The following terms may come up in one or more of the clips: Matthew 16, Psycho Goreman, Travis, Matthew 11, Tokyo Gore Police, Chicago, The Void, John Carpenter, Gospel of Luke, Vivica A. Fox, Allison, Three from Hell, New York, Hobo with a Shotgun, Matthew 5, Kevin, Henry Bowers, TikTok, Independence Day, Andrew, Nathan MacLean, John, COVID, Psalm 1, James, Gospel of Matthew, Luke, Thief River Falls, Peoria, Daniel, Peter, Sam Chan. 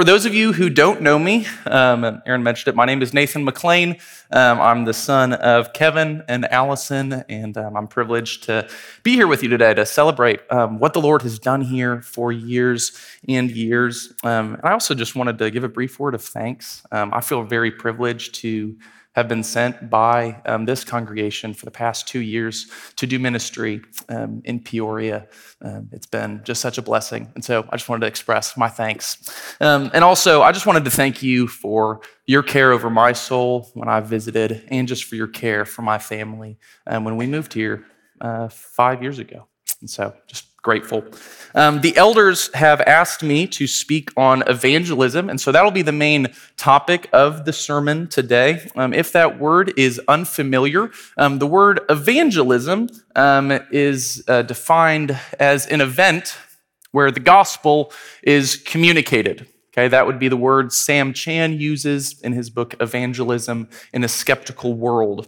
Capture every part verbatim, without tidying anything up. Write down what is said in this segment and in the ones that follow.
for those of you who don't know me, um, Aaron mentioned it, my name is Nathan MacLean. Um, I'm the son of Kevin and Allison, and um, I'm privileged to be here with you today to celebrate um, what the Lord has done here for years and years. Um, and I also just wanted to give a brief word of thanks. Um, I feel very privileged to have been sent by um, this congregation for the past two years to do ministry um, in Peoria. Um, it's been just such a blessing. And so I just wanted to express my thanks. Um, and also, I just wanted to thank you for your care over my soul when I visited and just for your care for my family um, when we moved here uh, five years ago. And so just grateful. Um, the elders have asked me to speak on evangelism, and so that'll be the main topic of the sermon today. Um, if that word is unfamiliar, um, the word evangelism um, is uh, defined as an event where the gospel is communicated. Okay, that would be the word Sam Chan uses in his book, Evangelism in a Skeptical World.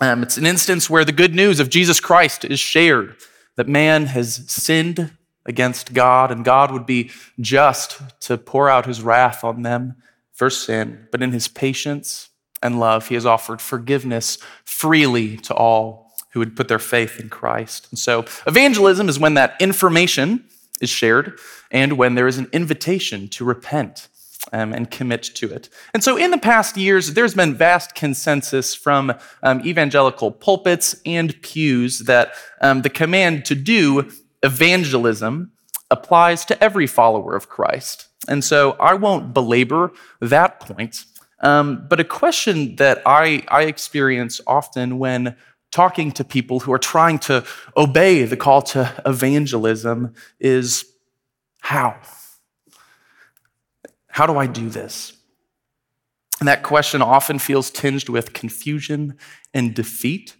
Um, it's an instance where the good news of Jesus Christ is shared, that man has sinned against God, and God would be just to pour out his wrath on them for sin. But in his patience and love, he has offered forgiveness freely to all who would put their faith in Christ. And so evangelism is when that information is shared and when there is an invitation to repent Um, and commit to it. And so in the past years, there's been vast consensus from um, evangelical pulpits and pews that um, the command to do evangelism applies to every follower of Christ. And so I won't belabor that point, um, but a question that I, I experience often when talking to people who are trying to obey the call to evangelism is, how? How do I do this? And that question often feels tinged with confusion and defeat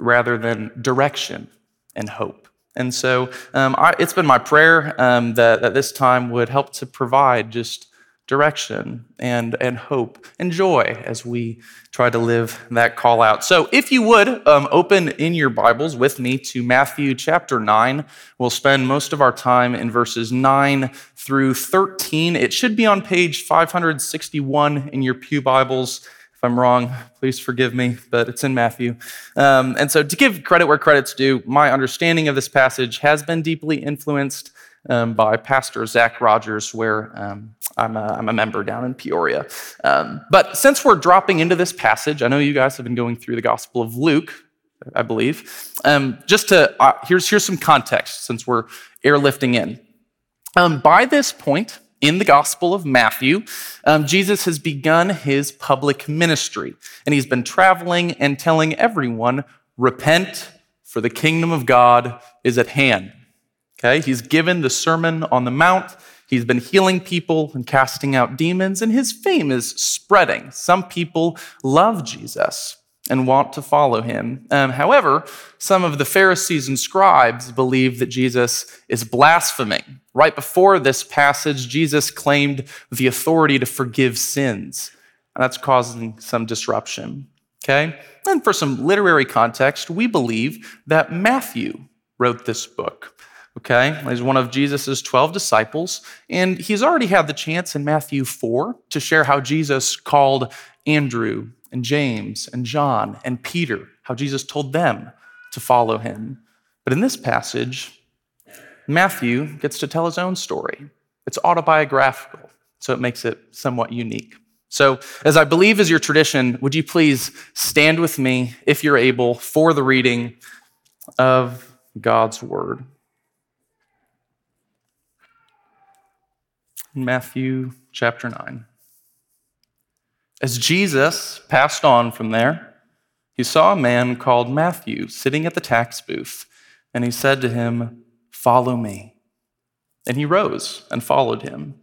rather than direction and hope. And so um, I, it's been my prayer um, that, that this time would help to provide just direction and, and hope and joy as we try to live that call out. So if you would, um, open in your Bibles with me to Matthew chapter nine. We'll spend most of our time in verses nine through thirteen. It should be on page five sixty-one in your pew Bibles. If I'm wrong, please forgive me, but it's in Matthew. Um, and so to give credit where credit's due, my understanding of this passage has been deeply influenced Um, by Pastor Zach Rogers, where um, I'm, a, I'm a member down in Peoria. Um, but since we're dropping into this passage, I know you guys have been going through the Gospel of Luke, I believe. Um, just to, uh, here's, here's some context since we're airlifting in. Um, by this point in the Gospel of Matthew, um, Jesus has begun his public ministry, and he's been traveling and telling everyone, repent, for the kingdom of God is at hand. Okay, he's given the Sermon on the Mount. He's been healing people and casting out demons, and his fame is spreading. Some people love Jesus and want to follow him. Um, however, some of the Pharisees and scribes believe that Jesus is blaspheming. Right before this passage, Jesus claimed the authority to forgive sins, and that's causing some disruption. Okay, and for some literary context, we believe that Matthew wrote this book. Okay, he's one of Jesus' twelve disciples, and he's already had the chance in Matthew four to share how Jesus called Andrew and James and John and Peter, how Jesus told them to follow him. But in this passage, Matthew gets to tell his own story. It's autobiographical, so it makes it somewhat unique. So, as I believe is your tradition, would you please stand with me, if you're able, for the reading of God's word. Matthew chapter nine. As Jesus passed on from there, he saw a man called Matthew sitting at the tax booth, and he said to him, "Follow me." And he rose and followed him.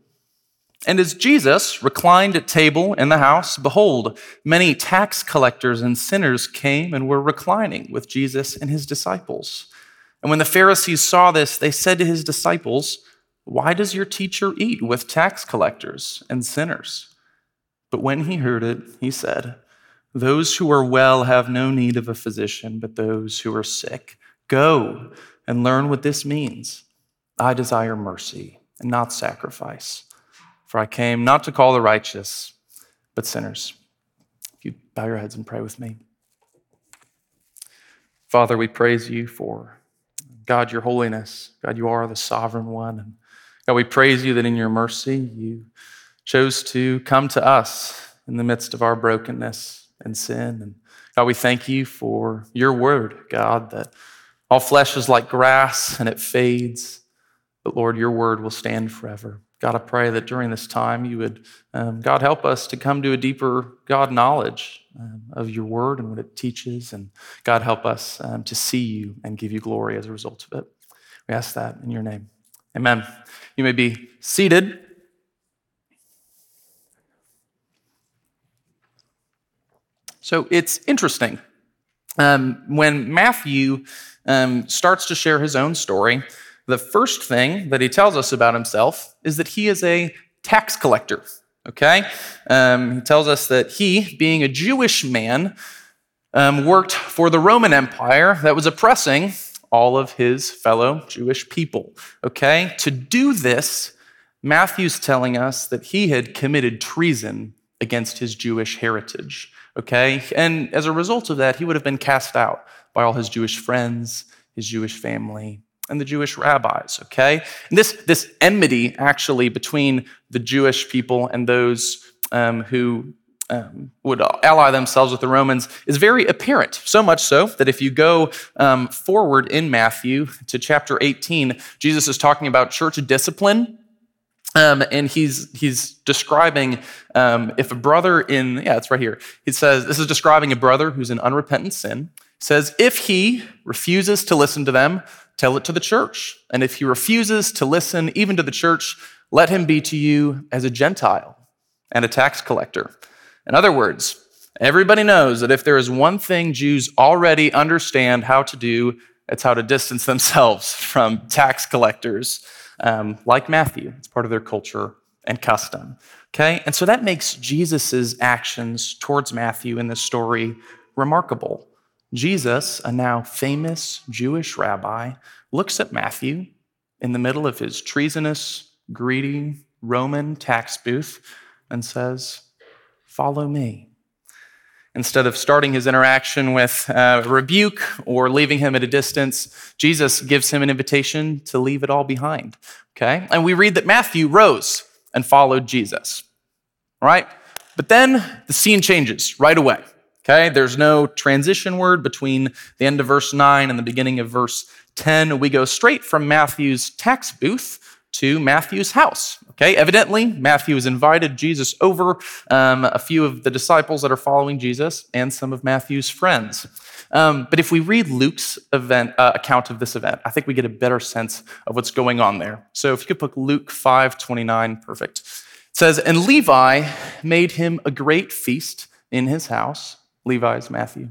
And as Jesus reclined at table in the house, behold, many tax collectors and sinners came and were reclining with Jesus and his disciples. And when the Pharisees saw this, they said to his disciples, "Why does your teacher eat with tax collectors and sinners?" But when he heard it, he said, "Those who are well have no need of a physician, but those who are sick. Go and learn what this means. I desire mercy and not sacrifice, For I came not to call the righteous, but sinners." If you bow your heads and pray with me. Father, we praise you for, God, your holiness. God, you are the sovereign one. And God, we praise you that in your mercy, you chose to come to us in the midst of our brokenness and sin. And God, we thank you for your word, God, that all flesh is like grass and it fades, but Lord, your word will stand forever. God, I pray that during this time you would, um, God, help us to come to a deeper, God, knowledge um, of your word and what it teaches. And God, help us um, to see you and give you glory as a result of it. We ask that in your name. Amen. You may be seated. So it's interesting. Um, when Matthew um, starts to share his own story, the first thing that he tells us about himself is that he is a tax collector, okay? Um, he tells us that he, being a Jewish man, um, worked for the Roman Empire that was oppressing all of his fellow Jewish people, okay? To do this, Matthew's telling us that he had committed treason against his Jewish heritage, okay? And as a result of that, he would have been cast out by all his Jewish friends, his Jewish family, and the Jewish rabbis, okay? And this, this enmity actually between the Jewish people and those um, who um, would ally themselves with the Romans is very apparent, so much so that if you go um, forward in Matthew to chapter eighteen, Jesus is talking about church discipline, um, and he's he's describing um, if a brother in, yeah, it's right here. He says, this is describing a brother who's in unrepentant sin, says, if he refuses to listen to them, tell it to the church. And if he refuses to listen even to the church, let him be to you as a Gentile and a tax collector. In other words, everybody knows that if there is one thing Jews already understand how to do, it's how to distance themselves from tax collectors, um, like Matthew. It's part of their culture and custom, okay? And so that makes Jesus's actions towards Matthew in this story remarkable. Jesus, a now famous Jewish rabbi, looks at Matthew in the middle of his treasonous, greedy Roman tax booth and says, "Follow me." Instead of starting his interaction with a rebuke or leaving him at a distance, Jesus gives him an invitation to leave it all behind, okay? And we read that Matthew rose and followed Jesus, all right? But then the scene changes right away. Okay, there's no transition word between the end of verse nine and the beginning of verse ten. We go straight from Matthew's tax booth to Matthew's house. Okay, evidently, Matthew has invited Jesus over, um, a few of the disciples that are following Jesus and some of Matthew's friends. Um, but if we read Luke's event uh, account of this event, I think we get a better sense of what's going on there. So if you could put Luke five twenty-nine, perfect. It says, "And Levi made him a great feast in his house." Levi's Matthew.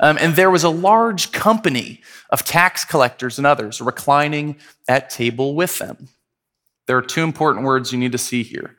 Um, "and there was a large company of tax collectors and others reclining at table with them." There are two important words you need to see here.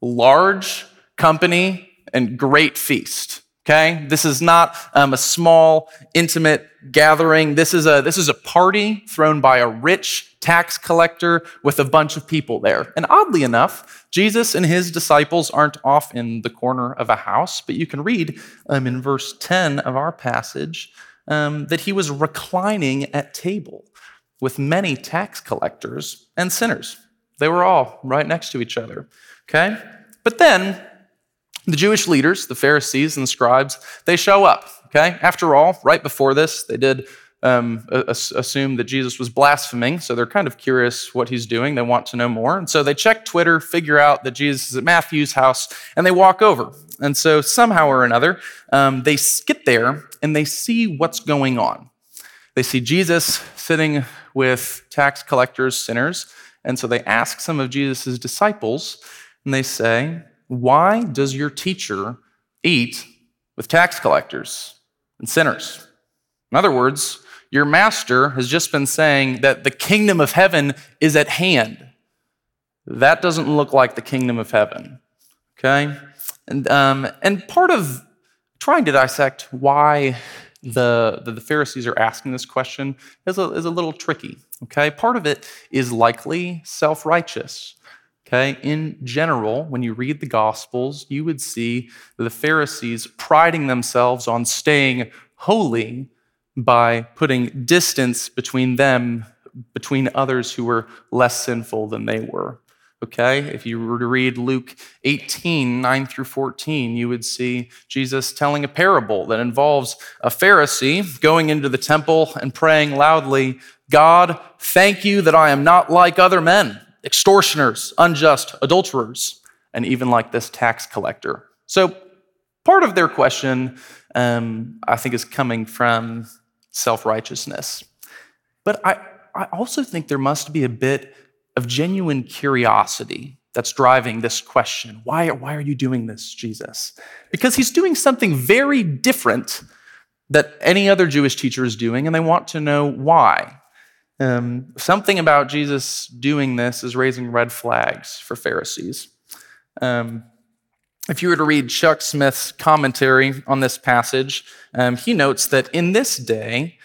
Large company and great feast, okay? This is not um, a small, intimate gathering. This is a, this is a party thrown by a rich tax collector with a bunch of people there. And oddly enough, Jesus and his disciples aren't off in the corner of a house, but you can read um, in verse ten of our passage um, that he was reclining at table with many tax collectors and sinners. They were all right next to each other, okay? But then the Jewish leaders, the Pharisees and the scribes, they show up, okay? After all, right before this, they did Um, assume that Jesus was blaspheming, so they're kind of curious what he's doing. They want to know more. And so they check Twitter, figure out that Jesus is at Matthew's house, and they walk over. And so somehow or another, um, they get there, and they see what's going on. They see Jesus sitting with tax collectors, sinners, and so they ask some of Jesus' disciples, and they say, "Why does your teacher eat with tax collectors and sinners?" In other words, your master has just been saying that the kingdom of heaven is at hand. That doesn't look like the kingdom of heaven, okay? And um, and part of trying to dissect why the, the, the Pharisees are asking this question is a, is a little tricky, okay? Part of it is likely self-righteous, Okay, in general, when you read the Gospels, you would see the Pharisees priding themselves on staying holy by putting distance between them, between others who were less sinful than they were. Okay, if you were to read Luke eighteen, nine through fourteen, you would see Jesus telling a parable that involves a Pharisee going into the temple and praying loudly, "God, thank you that I am not like other men, extortioners, unjust, adulterers, and even like this tax collector." So part of their question, um, I think, is coming from self-righteousness. But I, I also think there must be a bit of genuine curiosity that's driving this question. Why, why are you doing this, Jesus? Because he's doing something very different that any other Jewish teacher is doing, and they want to know why. Um, something about Jesus doing this is raising red flags for Pharisees. Um, if you were to read Chuck Smith's commentary on this passage, um, he notes that in this day,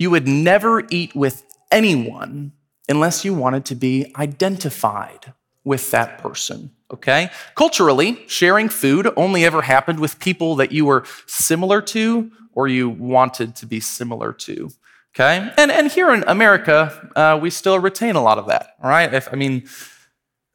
you would never eat with anyone unless you wanted to be identified with that person, okay? Culturally, sharing food only ever happened with people that you were similar to or you wanted to be similar to, okay? And and here in America, uh, we still retain a lot of that, all right? If, I mean,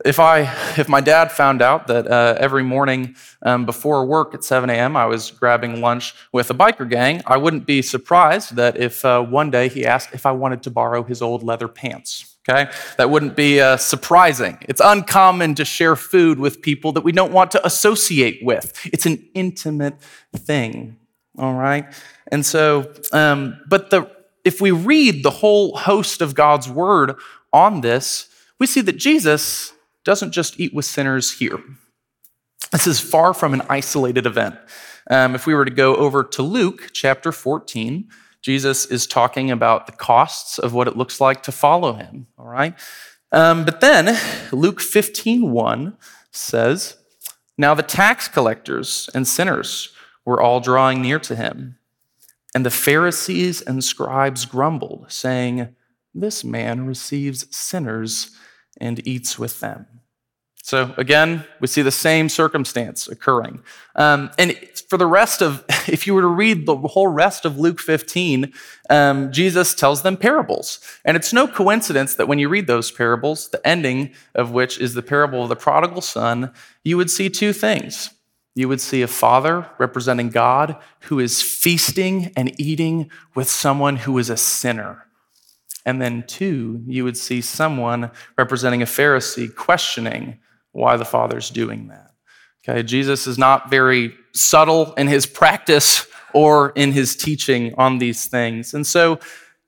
if I if my dad found out that uh, every morning um, before work at seven a.m. I was grabbing lunch with a biker gang, I wouldn't be surprised that if uh, one day he asked if I wanted to borrow his old leather pants, okay? That wouldn't be uh, surprising. It's uncommon to share food with people that we don't want to associate with. It's an intimate thing, all right? And so, um, but the if we read the whole host of God's word on this, we see that Jesus doesn't just eat with sinners here. This is far from an isolated event. Um, if we were to go over to Luke chapter fourteen, Jesus is talking about the costs of what it looks like to follow him, all right? Um, but then Luke fifteen one says, "Now the tax collectors and sinners were all drawing near to him, and the Pharisees and scribes grumbled, saying, 'This man receives sinners and eats with them.'" So again, we see the same circumstance occurring. Um, and for the rest of, if you were to read the whole rest of Luke fifteen, um, Jesus tells them parables. And it's no coincidence that when you read those parables, the ending of which is the parable of the prodigal son, you would see two things. You would see a father representing God who is feasting and eating with someone who is a sinner. And then two, you would see someone representing a Pharisee questioning why the Father's doing that. Okay, Jesus is not very subtle in his practice or in his teaching on these things. And so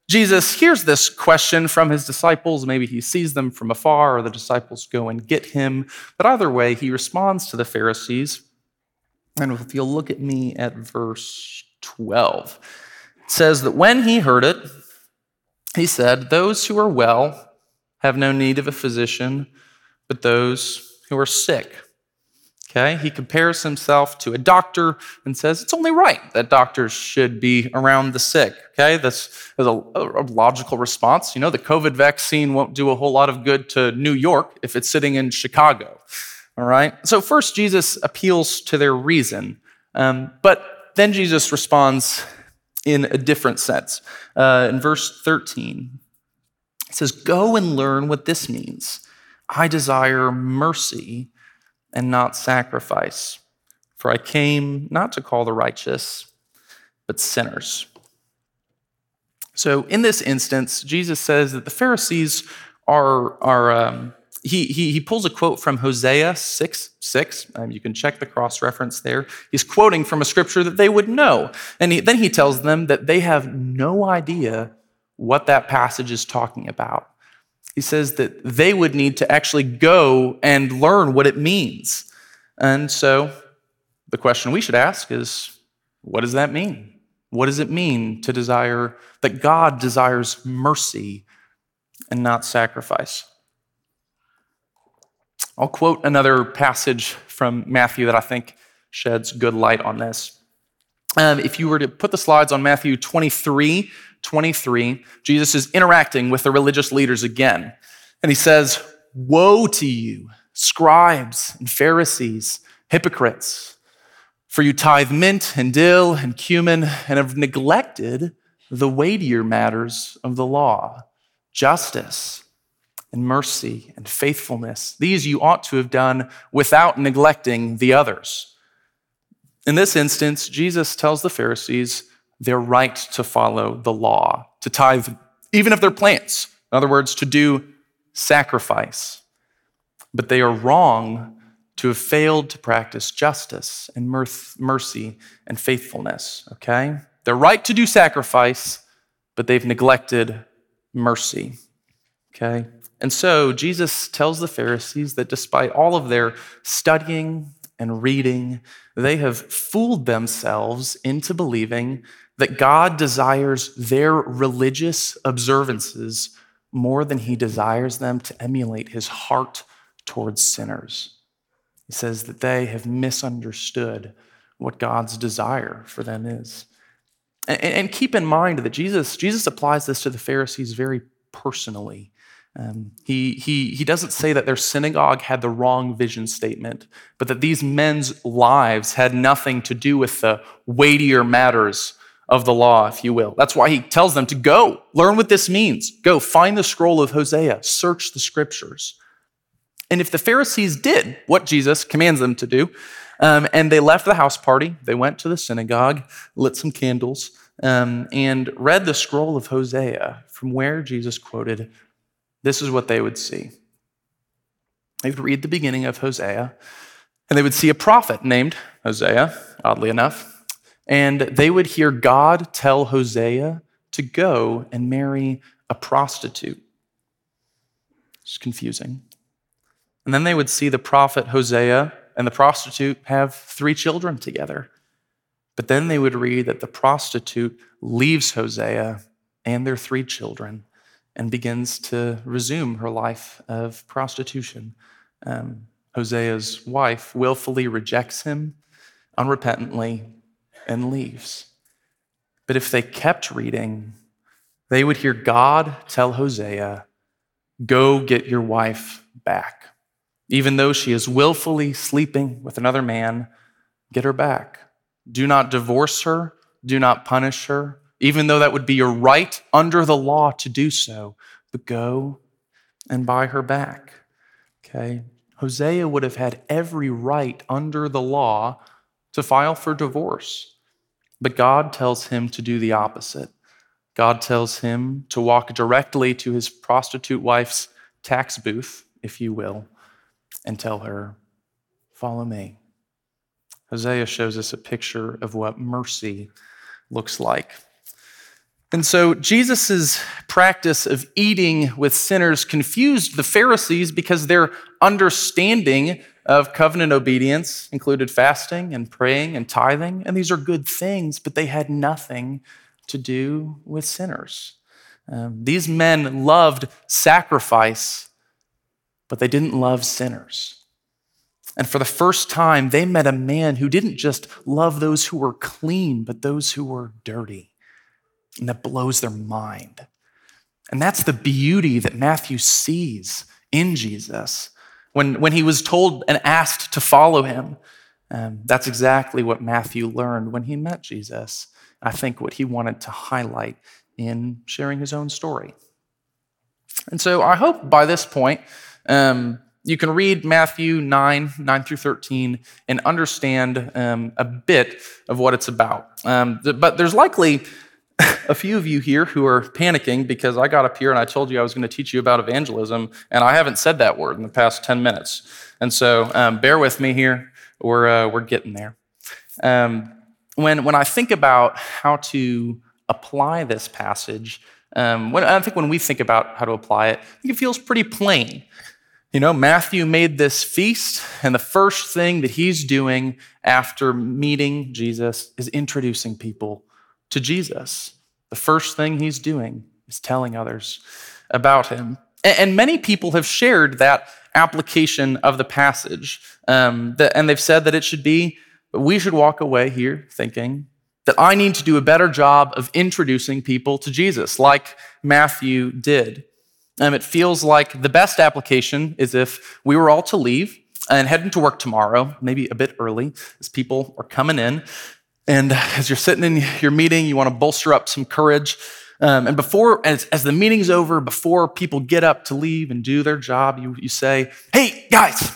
Jesus hears this question from his disciples. Maybe he sees them from afar, or the disciples go and get him. But either way, he responds to the Pharisees. And if you'll look at me at verse twelve, it says that when he heard it, he said, "Those who are well have no need of a physician, but those who are sick." Okay, he compares himself to a doctor and says it's only right that doctors should be around the sick. Okay, this is a, a logical response. You know, the COVID vaccine won't do a whole lot of good to New York if it's sitting in Chicago. All right, so first Jesus appeals to their reason, um, but then Jesus responds in a different sense. Uh, in verse thirteen, it says, "Go and learn what this means. I desire mercy and not sacrifice, for I came not to call the righteous, but sinners." So in this instance, Jesus says that the Pharisees are, are um, he, he, he pulls a quote from Hosea six six. Um, you can check the cross-reference there. He's quoting from a scripture that they would know. And he, then he tells them that they have no idea what that passage is talking about. He says that they would need to actually go and learn what it means. And so the question we should ask is, what does that mean? What does it mean to desire, that God desires mercy and not sacrifice? I'll quote another passage from Matthew that I think sheds good light on this. Um, if you were to put the slides on Matthew twenty-three, twenty-three, Jesus is interacting with the religious leaders again. And he says, "Woe to you, scribes and Pharisees, hypocrites, for you tithe mint and dill and cumin and have neglected the weightier matters of the law, justice and mercy and faithfulness. These you ought to have done without neglecting the others. In this instance, Jesus tells the Pharisees they're right to follow the law, to tithe, even if they're plants. In other words, to do sacrifice. But they are wrong to have failed to practice justice and mercy and faithfulness, okay? They're right to do sacrifice, but they've neglected mercy, okay? And so Jesus tells the Pharisees that despite all of their studying and reading, they have fooled themselves into believing that God desires their religious observances more than he desires them to emulate his heart towards sinners. He says that they have misunderstood what God's desire for them is. And, and keep in mind that Jesus, Jesus applies this to the Pharisees very personally. Um, he, he, he doesn't say that their synagogue had the wrong vision statement, but that these men's lives had nothing to do with the weightier matters of the law, if you will. That's why he tells them to go, learn what this means. Go, find the scroll of Hosea, search the scriptures. And if the Pharisees did what Jesus commands them to do, um, and they left the house party, they went to the synagogue, lit some candles, um, and read the scroll of Hosea from where Jesus quoted, this is what they would see. They would read the beginning of Hosea, and they would see a prophet named Hosea, oddly enough, and they would hear God tell Hosea to go and marry a prostitute. It's confusing. And then they would see the prophet Hosea and the prostitute have three children together. But then they would read that the prostitute leaves Hosea and their three children and begins to resume her life of prostitution. Um, Hosea's wife willfully rejects him unrepentantly and leaves. But if they kept reading, they would hear God tell Hosea, go get your wife back. Even though she is willfully sleeping with another man, get her back. Do not divorce her. Do not punish her. Even though that would be your right under the law to do so, but go and buy her back, okay? Hosea would have had every right under the law to file for divorce, but God tells him to do the opposite. God tells him to walk directly to his prostitute wife's tax booth, if you will, and tell her, follow me. Hosea shows us a picture of what mercy looks like. And so Jesus's practice of eating with sinners confused the Pharisees because their understanding of covenant obedience included fasting and praying and tithing, and these are good things, but they had nothing to do with sinners. Um, these men loved sacrifice, but they didn't love sinners. And for the first time, they met a man who didn't just love those who were clean, but those who were dirty. And that blows their mind. And that's the beauty that Matthew sees in Jesus. When, when he was told and asked to follow him, um, that's exactly what Matthew learned when he met Jesus. I think what he wanted to highlight in sharing his own story. And so I hope by this point, um, you can read Matthew nine, nine through thirteen, and understand um, a bit of what it's about. Um, but there's likely a few of you here who are panicking because I got up here and I told you I was going to teach you about evangelism, and I haven't said that word in the past ten minutes. And so um, bear with me here. We're, uh, we're getting there. Um, when, when I think about how to apply this passage, um, when, I think when we think about how to apply it, I think it feels pretty plain. You know, Matthew made this feast, and the first thing that he's doing after meeting Jesus is introducing people to Jesus. The first thing he's doing is telling others about him. And many people have shared that application of the passage. Um, and they've said that it should be, we should walk away here thinking that I need to do a better job of introducing people to Jesus, like Matthew did. Um, it feels like the best application is if we were all to leave and head into work tomorrow, maybe a bit early, as people are coming in. And as you're sitting in your meeting, you want to bolster up some courage. Um, and before, as, as the meeting's over, before people get up to leave and do their job, you, you say, hey, guys,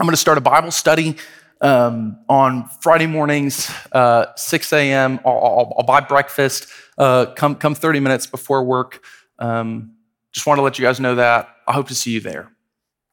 I'm going to start a Bible study um, on Friday mornings, uh, six a.m. I'll, I'll, I'll buy breakfast. Uh, come, come thirty minutes before work. Um, just want to let you guys know that. I hope to see you there.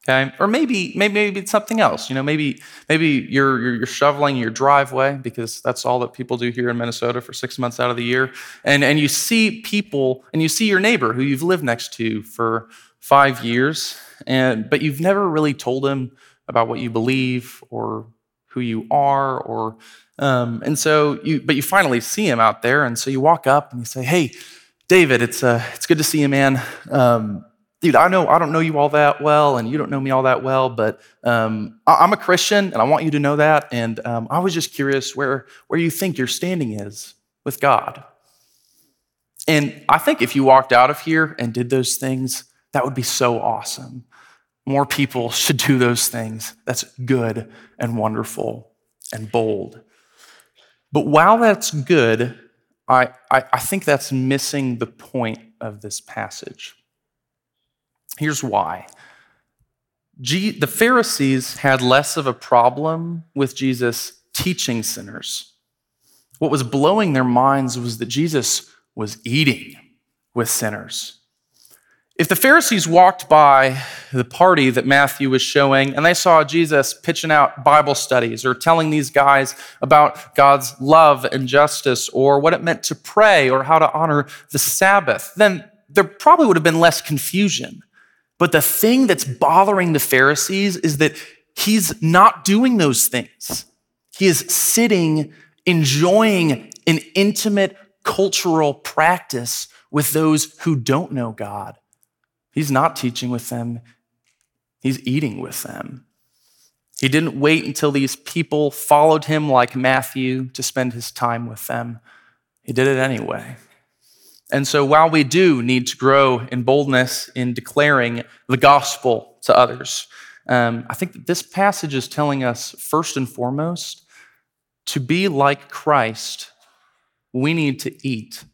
Okay, or maybe maybe maybe it's something else. You know, maybe maybe you're, you're you're shoveling your driveway because that's all that people do here in Minnesota for six months out of the year. And and you see people, and you see your neighbor who you've lived next to for five years, and but you've never really told him about what you believe or who you are, or um, and so you. But you finally see him out there, and so you walk up and you say, "Hey, David, it's uh, it's good to see you, man." Um, Dude, I know I don't know you all that well, and you don't know me all that well, but um, I, I'm a Christian, and I want you to know that. And um, I was just curious where, where you think your standing is with God. And I think if you walked out of here and did those things, that would be so awesome. More people should do those things. That's good and wonderful and bold. But while that's good, I I, I think that's missing the point of this passage. Here's why. G- the Pharisees had less of a problem with Jesus teaching sinners. What was blowing their minds was that Jesus was eating with sinners. If the Pharisees walked by the party that Matthew was showing and they saw Jesus pitching out Bible studies or telling these guys about God's love and justice or what it meant to pray or how to honor the Sabbath, then there probably would have been less confusion. But the thing that's bothering the Pharisees is that he's not doing those things. He is sitting, enjoying an intimate cultural practice with those who don't know God. He's not teaching with them. He's eating with them. He didn't wait until these people followed him like Matthew to spend his time with them. He did it anyway. And so while we do need to grow in boldness in declaring the gospel to others, um, I think that this passage is telling us, first and foremost, to be like Christ, we need to eat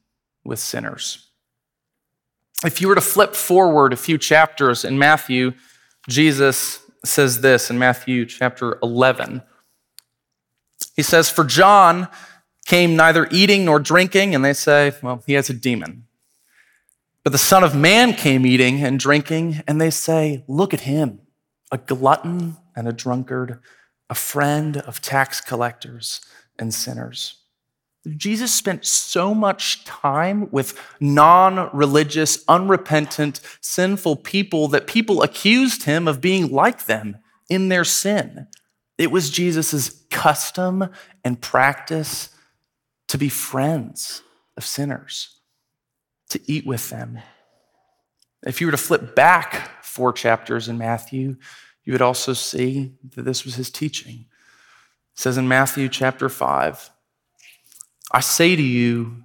with sinners. If you were to flip forward a few chapters in Matthew, Jesus says this in Matthew chapter eleven. He says, "For John came neither eating nor drinking," and they say, well, he has a demon. "But the Son of Man came eating and drinking," and they say, "Look at him, a glutton and a drunkard, a friend of tax collectors and sinners." Jesus spent so much time with non-religious, unrepentant, sinful people that people accused him of being like them in their sin. It was Jesus's custom and practice to be friends of sinners, to eat with them. If you were to flip back four chapters in Matthew, you would also see that this was his teaching. It says in Matthew chapter five, "I say to you,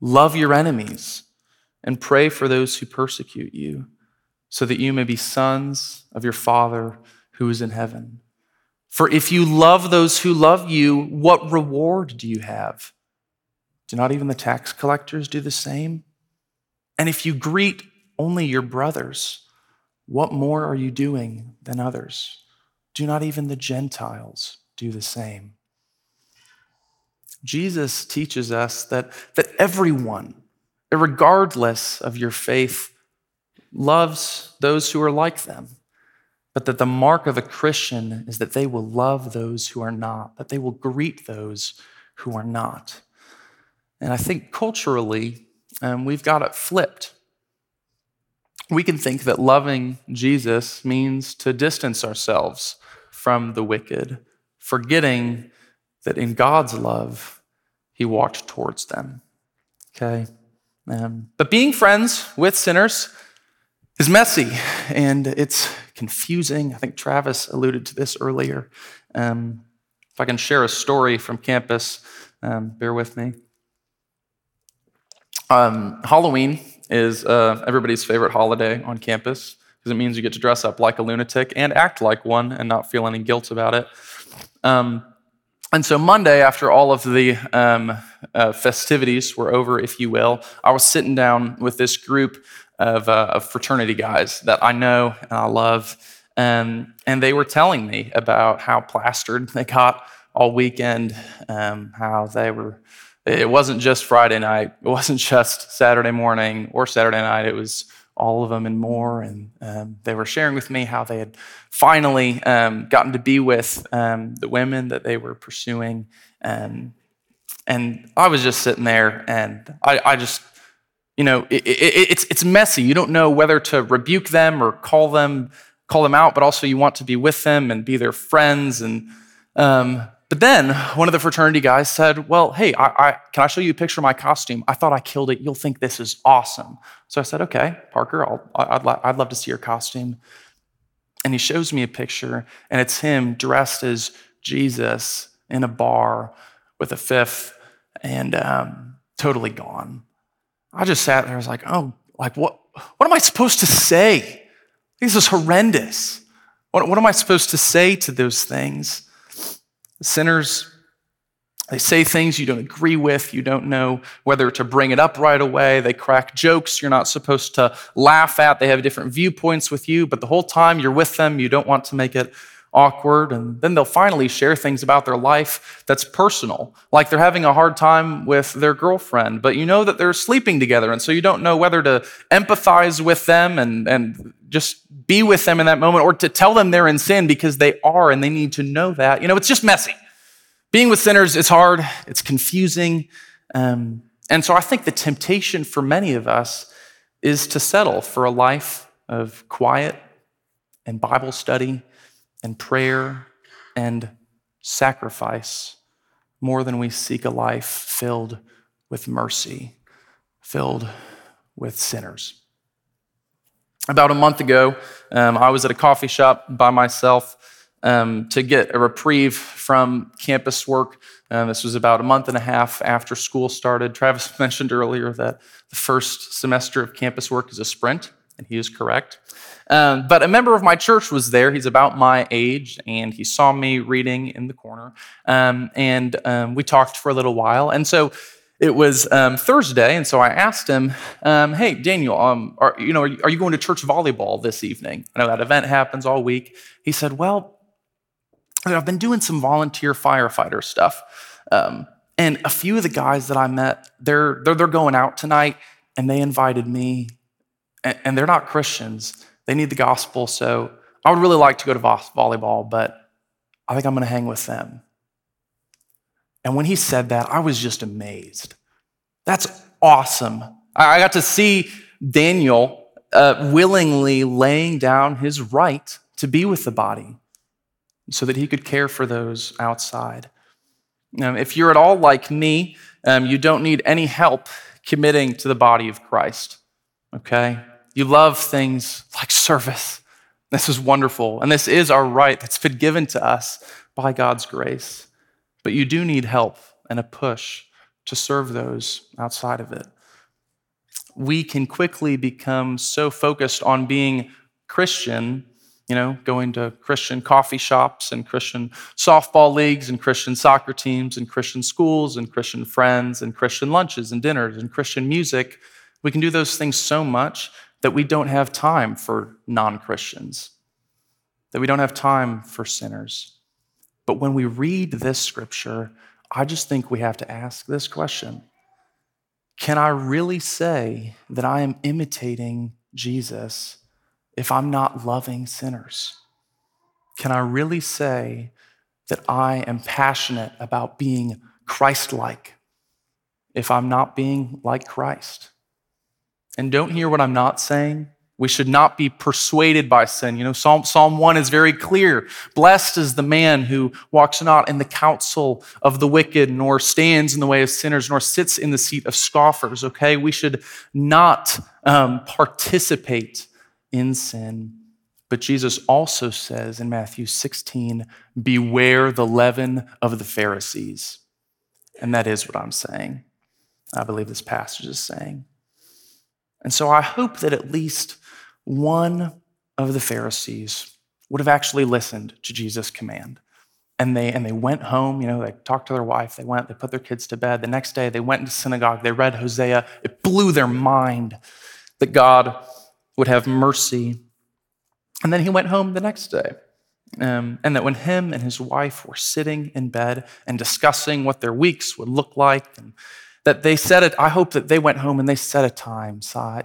love your enemies and pray for those who persecute you, so that you may be sons of your Father who is in heaven. For if you love those who love you, what reward do you have? Do not even the tax collectors do the same? And if you greet only your brothers, what more are you doing than others? Do not even the Gentiles do the same?" Jesus teaches us that, that everyone, regardless of your faith, loves those who are like them, but that the mark of a Christian is that they will love those who are not, that they will greet those who are not. And I think culturally, um, we've got it flipped. We can think that loving Jesus means to distance ourselves from the wicked, forgetting that in God's love, he walked towards them, okay? Um, but being friends with sinners is messy, and it's confusing. I think Travis alluded to this earlier. Um, if I can share a story from campus, um, bear with me. Um, Halloween is uh, everybody's favorite holiday on campus, because it means you get to dress up like a lunatic and act like one and not feel any guilt about it. Um, and so Monday, after all of the um, uh, festivities were over, if you will, I was sitting down with this group of, uh, of fraternity guys that I know and I love, um, and they were telling me about how plastered they got all weekend, um, how they were, it wasn't just Friday night, it wasn't just Saturday morning or Saturday night, it was all of them and more, and um, they were sharing with me how they had finally um, gotten to be with um, the women that they were pursuing, um, and I was just sitting there, and I, I just, you know, it, it, it's it's messy. You don't know whether to rebuke them or call them call them out, but also you want to be with them and be their friends, and um, but then one of the fraternity guys said, "Well, hey, I, I, can I show you a picture of my costume? I thought I killed it. You'll think this is awesome." So I said, "Okay, Parker, I'll, I'd, lo- I'd love to see your costume." And he shows me a picture, and it's him dressed as Jesus in a bar with a fifth and um, totally gone. I just sat there. I was like, oh, like what? What am I supposed to say? This is horrendous. What, what am I supposed to say to those things? Sinners, they say things you don't agree with. You don't know whether to bring it up right away. They crack jokes you're not supposed to laugh at. They have different viewpoints with you, but the whole time you're with them, you don't want to make it awkward. And then they'll finally share things about their life that's personal, like they're having a hard time with their girlfriend, but you know that they're sleeping together, and so you don't know whether to empathize with them and, and just be with them in that moment, or to tell them they're in sin, because they are and they need to know that. You know, it's just messy. Being with sinners is hard. It's confusing. Um, and so I think the temptation for many of us is to settle for a life of quiet and Bible study and prayer and sacrifice more than we seek a life filled with mercy, filled with sinners. About a month ago, um, I was at a coffee shop by myself um, to get a reprieve from campus work. Uh, this was about a month and a half after school started. Travis mentioned earlier that the first semester of campus work is a sprint, and he is correct. Um, but a member of my church was there. He's about my age, and he saw me reading in the corner. Um, and um, we talked for a little while. And so it was um, Thursday, and so I asked him, um, "Hey, Daniel, um, are you know, are you, are you going to church volleyball this evening? I know that event happens all week." He said, "Well, I've been doing some volunteer firefighter stuff, um, and a few of the guys that I met, they're they're, they're going out tonight, and they invited me, and, and they're not Christians. They need the gospel, so I would really like to go to volleyball, but I think I'm going to hang with them." And when he said that, I was just amazed. That's awesome. I got to see Daniel uh, willingly laying down his right to be with the body so that he could care for those outside. Now, if you're at all like me, um, you don't need any help committing to the body of Christ, okay? You love things like service. This is wonderful. And this is our right that's been given to us by God's grace. But you do need help and a push to serve those outside of it. We can quickly become so focused on being Christian, you know, going to Christian coffee shops and Christian softball leagues and Christian soccer teams and Christian schools and Christian friends and Christian lunches and dinners and Christian music. We can do those things so much that we don't have time for non-Christians, that we don't have time for sinners. But when we read this scripture, I just think we have to ask this question: can I really say that I am imitating Jesus if I'm not loving sinners? Can I really say that I am passionate about being Christ-like if I'm not being like Christ? And don't hear what I'm not saying. We should not be persuaded by sin. You know, Psalm, Psalm one is very clear. Blessed is the man who walks not in the counsel of the wicked, nor stands in the way of sinners, nor sits in the seat of scoffers, okay? We should not um, participate in sin. But Jesus also says in Matthew sixteen, beware the leaven of the Pharisees. And that is what I'm saying. I believe this passage is saying. And so I hope that at least one of the Pharisees would have actually listened to Jesus' command. And they and they went home, you know, they talked to their wife, they went, they put their kids to bed. The next day, they went into synagogue, they read Hosea. It blew their mind that God would have mercy. And then he went home the next day. Um, and that when him and his wife were sitting in bed and discussing what their weeks would look like, and that they set it, I hope that they went home and they set a time,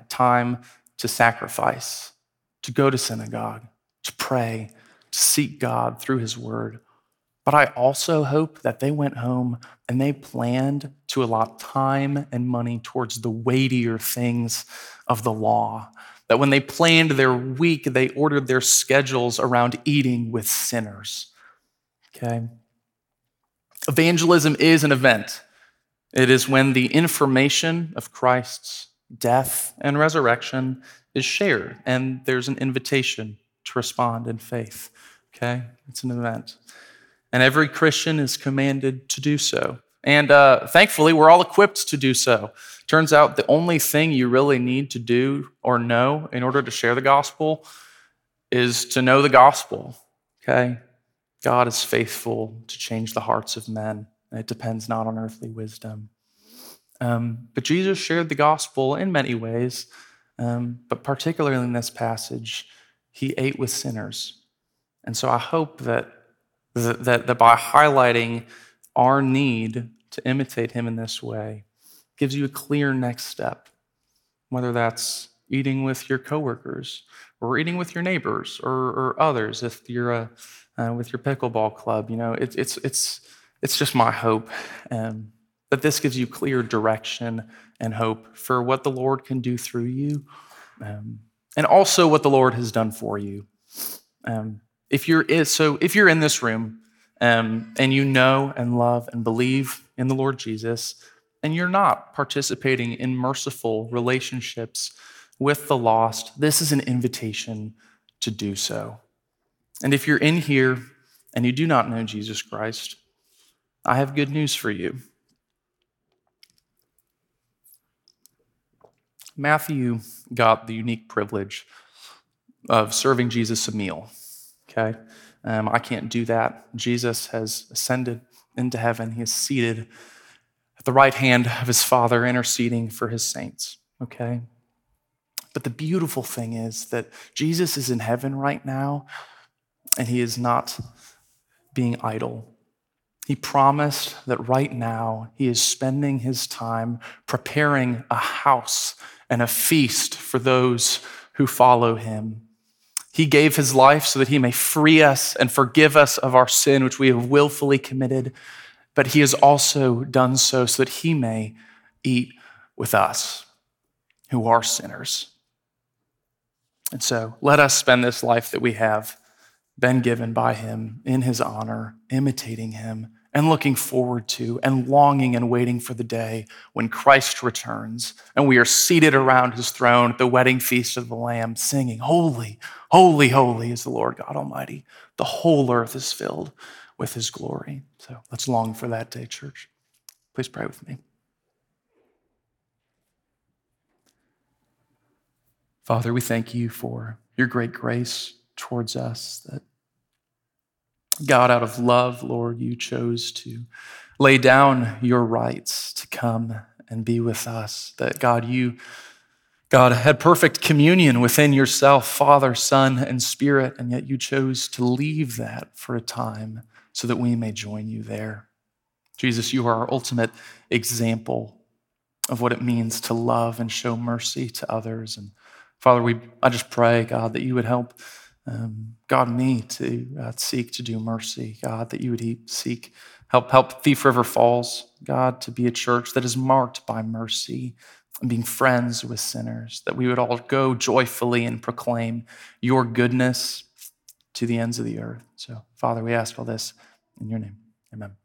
time to sacrifice, to go to synagogue, to pray, to seek God through his word. But I also hope that they went home and they planned to allot time and money towards the weightier things of the law. That when they planned their week, they ordered their schedules around eating with sinners, okay? Evangelism is an event. It is when the information of Christ's death and resurrection is shared, and there's an invitation to respond in faith, okay? It's an event. And every Christian is commanded to do so. And uh, thankfully, we're all equipped to do so. Turns out the only thing you really need to do or know in order to share the gospel is to know the gospel, okay? God is faithful to change the hearts of men. It depends not on earthly wisdom. Um, but Jesus shared the gospel in many ways, um, but particularly in this passage, he ate with sinners. And so I hope that, that, that by highlighting our need to imitate him in this way gives you a clear next step, whether that's eating with your coworkers or eating with your neighbors or, or others. If you're a, uh, with your pickleball club, you know, it, it's it's it's just my hope um, that this gives you clear direction and hope for what the Lord can do through you, um, and also what the Lord has done for you. Um, if you're so, if you're in this room. Um, and you know and love and believe in the Lord Jesus, and you're not participating in merciful relationships with the lost, this is an invitation to do so. And if you're in here and you do not know Jesus Christ, I have good news for you. Matthew got the unique privilege of serving Jesus a meal, okay? Um, I can't do that. Jesus has ascended into heaven. He is seated at the right hand of his Father, interceding for his saints, okay? But the beautiful thing is that Jesus is in heaven right now, and he is not being idle. He promised that right now he is spending his time preparing a house and a feast for those who follow him. He gave his life so that he may free us and forgive us of our sin, which we have willfully committed. But he has also done so so that he may eat with us who are sinners. And so let us spend this life that we have been given by him in his honor, imitating him and looking forward to and longing and waiting for the day when Christ returns and we are seated around his throne at the wedding feast of the Lamb, singing, "Holy, holy, holy is the Lord God Almighty. The whole earth is filled with his glory." So let's long for that day, church. Please pray with me. Father, we thank you for your great grace towards us, that God, out of love, Lord, you chose to lay down your rights to come and be with us. That God, you, God, had perfect communion within yourself, Father, Son, and Spirit, and yet you chose to leave that for a time so that we may join you there. Jesus, you are our ultimate example of what it means to love and show mercy to others. And Father, we I just pray, God, that you would help Um, God, me to uh, seek to do mercy, God, that you would seek, help help Thief River Falls, God, to be a church that is marked by mercy and being friends with sinners, that we would all go joyfully and proclaim your goodness to the ends of the earth. So, Father, we ask all this in your name. Amen.